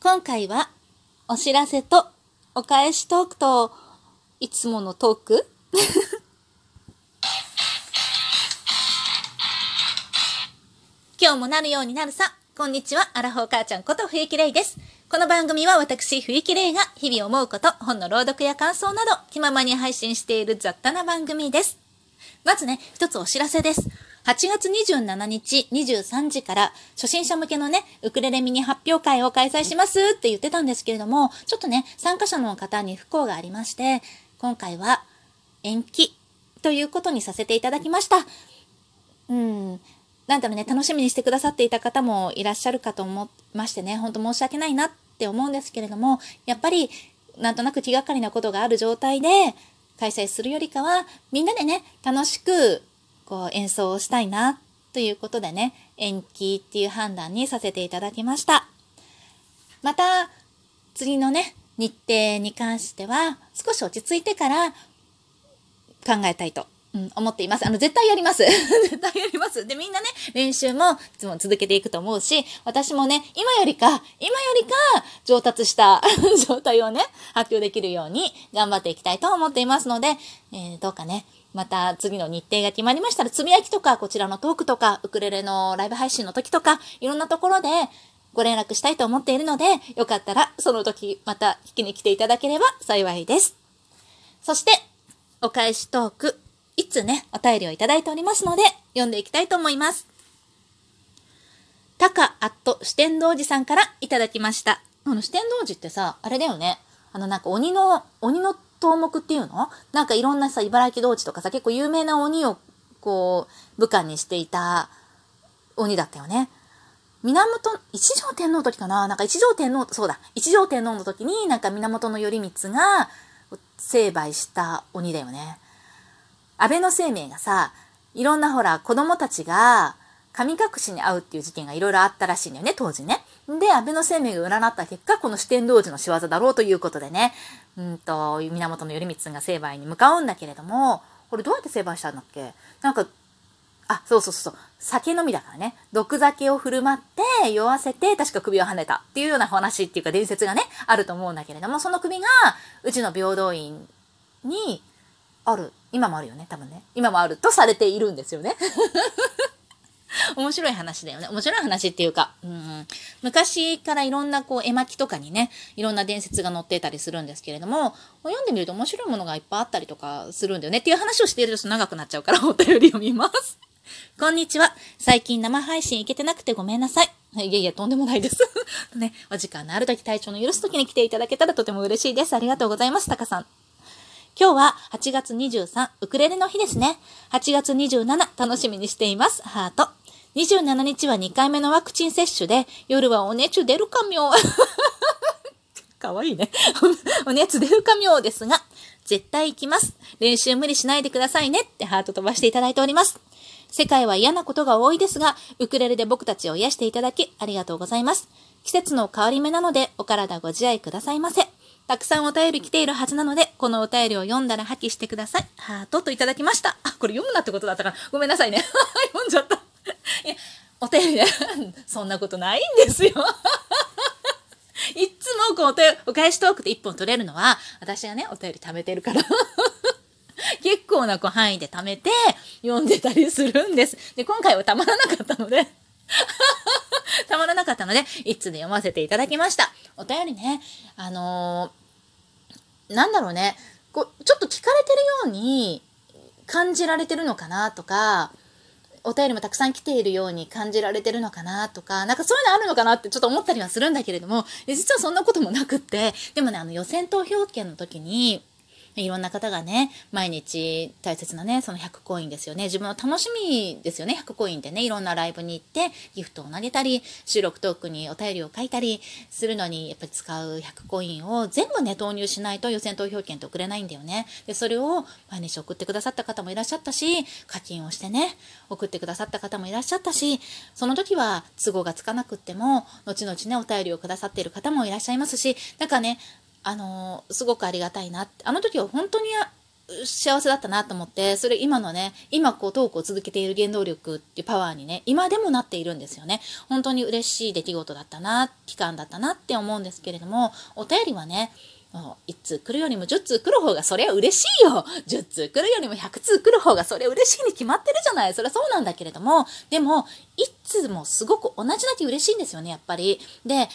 今回はお知らせとお返しトークといつものトーク今日もなるようになるさ。こんにちは、アラフォー母ちゃんこと冬木玲です。この番組は私冬木玲が日々思うこと、本の朗読や感想など気ままに配信している雑多な番組です。まずね、一つお知らせです。8月27日23時から初心者向けのね、ウクレレミニ発表会を開催しますって言ってたんですけれども、ちょっとね、参加者の方に不幸がありまして、今回は延期ということにさせていただきました。なんだろうね、楽しみにしてくださっていた方もいらっしゃるかと思いましてね、本当申し訳ないなって思うんですけれども、やっぱりなんとなく気がかりなことがある状態で開催するよりかは、みんなでね、楽しくこう演奏をしたいなということでね、延期っていう判断にさせていただきました。また次のね、日程に関しては少し落ち着いてから考えたいと思っています。絶対やります。絶対やります。で、みんなね、練習もいつも続けていくと思うし、私もね、今よりか上達した状態をね、発表できるように頑張っていきたいと思っていますので、どうかね、また次の日程が決まりましたら、つぶやきとか、こちらのトークとか、ウクレレのライブ配信の時とか、いろんなところでご連絡したいと思っているので、よかったらその時また聞きに来ていただければ幸いです。そして、お返しトーク、いつね、お便りをいただいておりますので、読んでいきたいと思います。タカアット四天王寺さんからいただきました。四天王寺ってさ、あれだよね。なんか鬼の頭目っていうの？なんかいろんなさ、茨城同地とかさ、結構有名な鬼をこう部下にしていた鬼だったよね。源一条天皇の時かな、なんか一条天皇の時になんか源頼光が成敗した鬼だよね。安倍晴明がさ、いろんなほら子供たちが神隠しに遭うっていう事件がいろいろあったらしいんだよね、当時ね。で、安倍晴明が占った結果、この四天王寺の仕業だろうということでね、源頼光が成敗に向かうんだけれども、これどうやって成敗したんだっけ？なんか、酒飲みだからね、毒酒を振る舞って酔わせて、確か首をはねたっていうような話っていうか伝説がね、あると思うんだけれども、その首がうちの平等院にある、今もあるよね、多分ね、今もあるとされているんですよね面白い話だよね。面白い話っていうか、昔からいろんなこう絵巻とかにね、いろんな伝説が載っていたりするんですけれども、読んでみると面白いものがいっぱいあったりとかするんだよねっていう話をしていると長くなっちゃうから、お便り読みますこんにちは。最近生配信いけてなくてごめんなさい。いやいや、とんでもないですね、お時間のあるとき、体調の許すときに来ていただけたらとても嬉しいです。ありがとうございます、タカさん。今日は8月23、ウクレレの日ですね。8月27、楽しみにしています。ハート。27日は2回目のワクチン接種で、夜はお熱出るかみょう。かわいいね。お熱出るかみょうですが、絶対行きます。練習無理しないでくださいねってハート飛ばしていただいております。世界は嫌なことが多いですが、ウクレレで僕たちを癒していただきありがとうございます。季節の変わり目なので、お体ご自愛くださいませ。たくさんお便り来ているはずなので、このお便りを読んだら破棄してください。ハートといただきました。これ読むなってことだったから、ごめんなさいね。読んじゃった。いや、お便りね、そんなことないんですよ。いつもこうお返しトークで1本取れるのは、私がね、お便り貯めてるから。結構な範囲で貯めて読んでたりするんです。で、今回はたまらなかったので。たまらなかったので、いつで読ませていただきました。お便りね、なんだろうね、ちょっと聞かれてるように感じられてるのかなとか、お便りもたくさん来ているように感じられてるのかなとか、なんかそういうのあるのかなってちょっと思ったりはするんだけれども、実はそんなこともなくって、でもね、予選投票券の時に、いろんな方がね、毎日大切なね、その100コインですよね。自分の楽しみですよね、100コインってね。いろんなライブに行って、ギフトを投げたり、収録トークにお便りを書いたりするのに、やっぱり使う100コインを全部ね、投入しないと予選投票券って送れないんだよね。で、それを毎日送ってくださった方もいらっしゃったし、課金をしてね、送ってくださった方もいらっしゃったし、その時は都合がつかなくっても、後々ね、お便りをくださっている方もいらっしゃいますし、なんかね、すごくありがたいなって。あの時は本当に幸せだったなと思って、それ今のね、今こうトークを続けている原動力っていうパワーにね、今でもなっているんですよね。本当に嬉しい出来事だったな、期間だったなって思うんですけれども、お便りはね、1通来るよりも10通来る方がそりゃ嬉しいよ。10通来るよりも100通来る方がそりゃ嬉しいに決まってるじゃない。そりゃそうなんだけれども、でも1通もすごく同じだって嬉しいんですよね、やっぱり。で、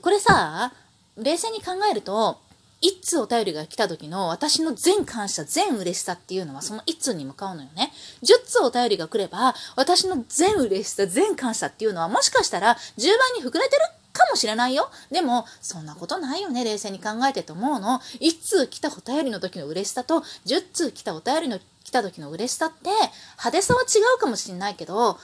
これさ、冷静に考えると、一通お便りが来た時の私の全感謝、全嬉しさっていうのはその一通に向かうのよね。10通お便りが来れば、私の全嬉しさ、全感謝っていうのはもしかしたら10倍に膨れてるかもしれないよ。でもそんなことないよね、冷静に考えてと思うの。一通来たお便りの時の嬉しさと10通来たお便りの来た時の嬉しさって派手さは違うかもしれないけど、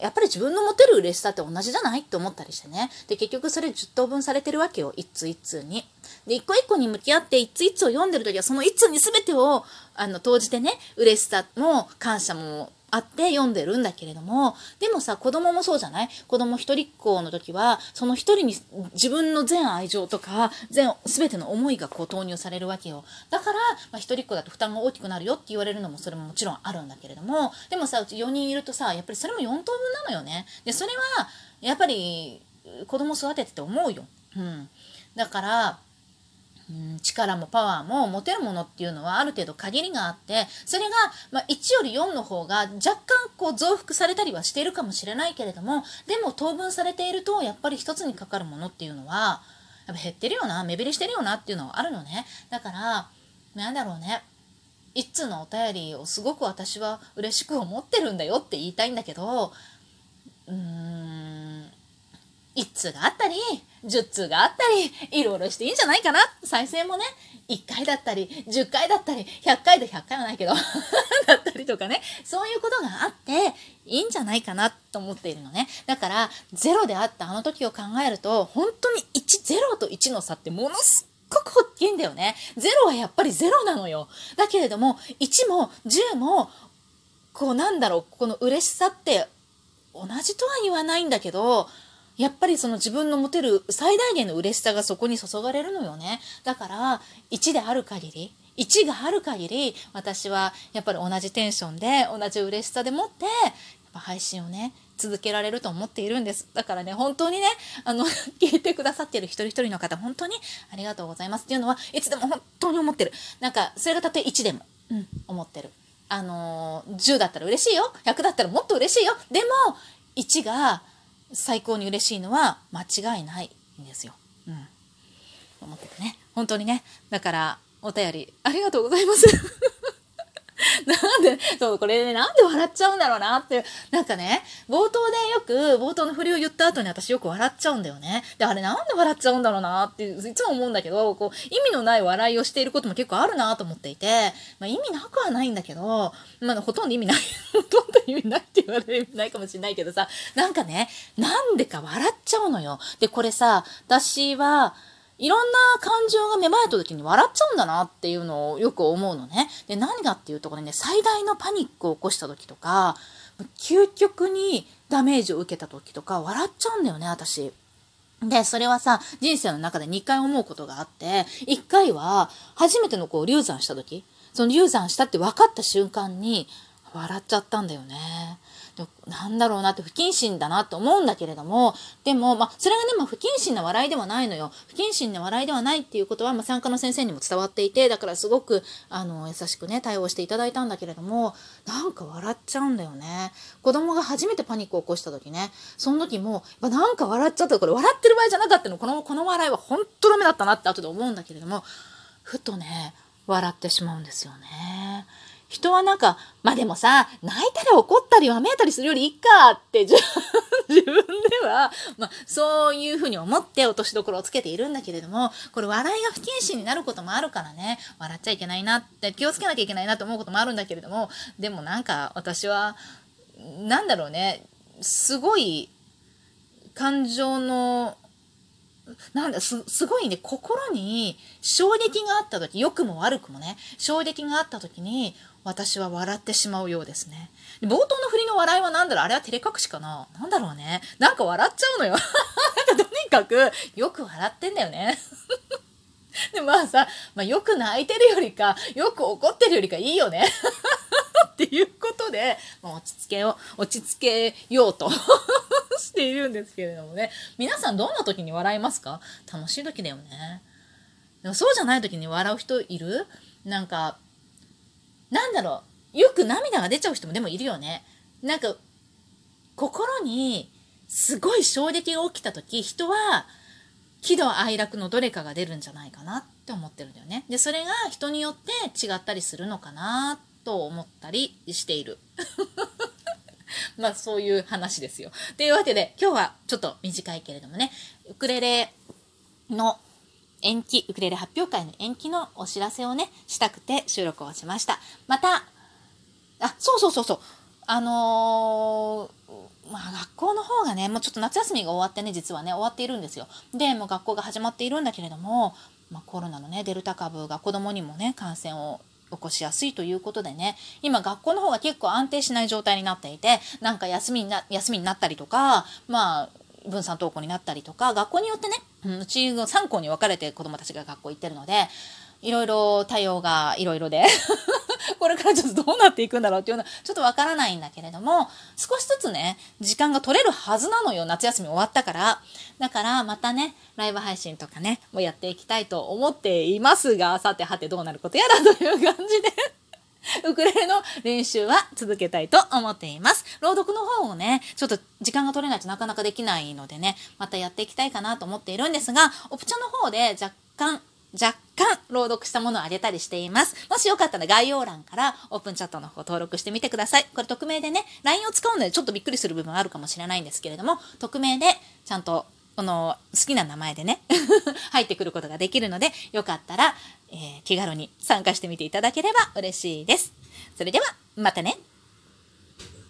やっぱり自分の持てる嬉しさって同じじゃないって思ったりしてね。で、結局それ10等分されてるわけよ、一通一通に。で、一個一個に向き合って一通一通を読んでるときは、その一通に全てを投じてね、嬉しさも感謝もあって読んでるんだけれども、でもさ、子供もそうじゃない？子供一人っ子の時は、その一人に自分の全愛情とか全ての思いがこう投入されるわけよ。だから、一人っ子だと負担が大きくなるよって言われるのも、それももちろんあるんだけれども、でもさ、うち4人いるとさ、やっぱりそれも4等分なのよね。で、それはやっぱり子供育ててて思うよ。うん。だから、力もパワーも持てるものっていうのはある程度限りがあって、それが1より4の方が若干こう増幅されたりはしているかもしれないけれども、でも等分されているとやっぱり1つにかかるものっていうのはやっぱ減ってるよな、目減りしてるよなっていうのはあるのね。だからなんだろうね、一通のお便りをすごく私は嬉しく思ってるんだよって言いたいんだけど、1通があったり10通があったり、いろいろしていいんじゃないかな。再生もね、1回だったり10回だったり100回はないけどだったりとかね、そういうことがあっていいんじゃないかなと思っているのね。だからゼロであったあの時を考えると、本当に0と1の差ってものすごく大きいんだよね。0はやっぱり0なのよ。だけれども1も10もこう、なんだろう、この嬉しさって同じとは言わないんだけど、やっぱりその自分の持てる最大限の嬉しさがそこに注がれるのよね。だから1がある限り、私はやっぱり同じテンションで同じ嬉しさでもってやっぱ配信をね続けられると思っているんです。だからね、本当にね、聞いてくださっている一人一人の方、本当にありがとうございますっていうのはいつでも本当に思ってる。なんかそれがたとえ1でも、思ってる。10だったら嬉しいよ、100だったらもっと嬉しいよ。でも1が最高に嬉しいのは間違いないんですよ。思っててね。本当にね。だから、お便りありがとうございます。これね、なんで笑っちゃうんだろうなっていう。なんかね、冒頭の振りを言った後に私よく笑っちゃうんだよね。で、あれなんで笑っちゃうんだろうなっていつも思うんだけど、こう、意味のない笑いをしていることも結構あるなと思っていて、意味なくはないんだけど、ほとんど意味ない、ほとんど意味ないって言われる意味ないかもしれないけどさ、なんかね、なんでか笑っちゃうのよ。で、これさ、私はいろんな感情が芽生えた時に笑っちゃうんだなっていうのをよく思うのね。で、何がっていうところね、最大のパニックを起こした時とか、究極にダメージを受けた時とか、笑っちゃうんだよね、私。で、それはさ、人生の中で2回思うことがあって、1回は初めての流産した時、その流産したって分かった瞬間に笑っちゃったんだよね。なんだろうなって、不謹慎だなと思うんだけれども、でもそれがね、不謹慎な笑いではないのよ。不謹慎な笑いではないっていうことは産科の先生にも伝わっていて、だからすごく優しくね対応していただいたんだけれども、なんか笑っちゃうんだよね。子供が初めてパニックを起こした時ね、その時もなんか笑っちゃった。これ笑ってる場合じゃなかったの。この笑いは本当ダメだったなって後で思うんだけれども、ふとね笑ってしまうんですよね。人はなんか、でもさ、泣いたり怒ったりわめいたりするよりいいかって自分では、そういうふうに思って落としどころをつけているんだけれども、これ笑いが不謹慎になることもあるからね、笑っちゃいけないなって、気をつけなきゃいけないなと思うこともあるんだけれども、でもなんか私は、なんだろうね、すごい感情の、すごいね、心に衝撃があった時、良くも悪くもね、衝撃があった時に私は笑ってしまうようですね。で、冒頭の振りの笑いは何だろう、あれは照れ隠しかな、なんだろうね、なんか笑っちゃうのよとにかくよく笑ってんだよねまあさ、まあ、よく泣いてるよりか、よく怒ってるよりかいいよねっていうことで、まあ、落ち着けようとしているんですけれどもね。皆さんどんな時に笑いますか？楽しい時だよね。でもそうじゃない時に笑う人いる？なんか、なんだろう、よく涙が出ちゃう人もでもいるよね。なんか心にすごい衝撃が起きた時、人は喜怒哀楽のどれかが出るんじゃないかなって思ってるんだよね。でそれが人によって違ったりするのかなと思ったりしているまあそういう話ですよ。というわけで今日はちょっと短いけれどもね、ウクレレ発表会の延期のお知らせをねしたくて収録をしました。またそう、まあ、学校の方がねもうちょっと夏休みが終わってね、実はね終わっているんですよ。でもう学校が始まっているんだけれども、まあ、コロナのねデルタ株が子どもにもね感染を起こしやすいということでね、今学校の方が結構安定しない状態になっていて、なんか休みになったりとか、まあ分散登校になったりとか、学校によってね、うちの3校に分かれて子どもたちが学校行ってるので、いろいろ対応がいろいろでこれからちょっとどうなっていくんだろうっていうのはちょっとわからないんだけれども、少しずつね時間が取れるはずなのよ、夏休み終わったから。だからまたねライブ配信とかねもやっていきたいと思っていますが、さてはてどうなることやらという感じでウクレレの練習は続けたいと思っています。朗読の方をねちょっと時間が取れないとなかなかできないのでね、またやっていきたいかなと思っているんですが、オプチャの方で若干朗読したものをあげたりしています。もしよかったら概要欄からオープンチャットの方登録してみてください。これ匿名でね LINE を使うのでちょっとびっくりする部分はあるかもしれないんですけれども、匿名でちゃんとこの好きな名前でね入ってくることができるので、よかったら、気軽に参加してみていただければ嬉しいです。それではまたね。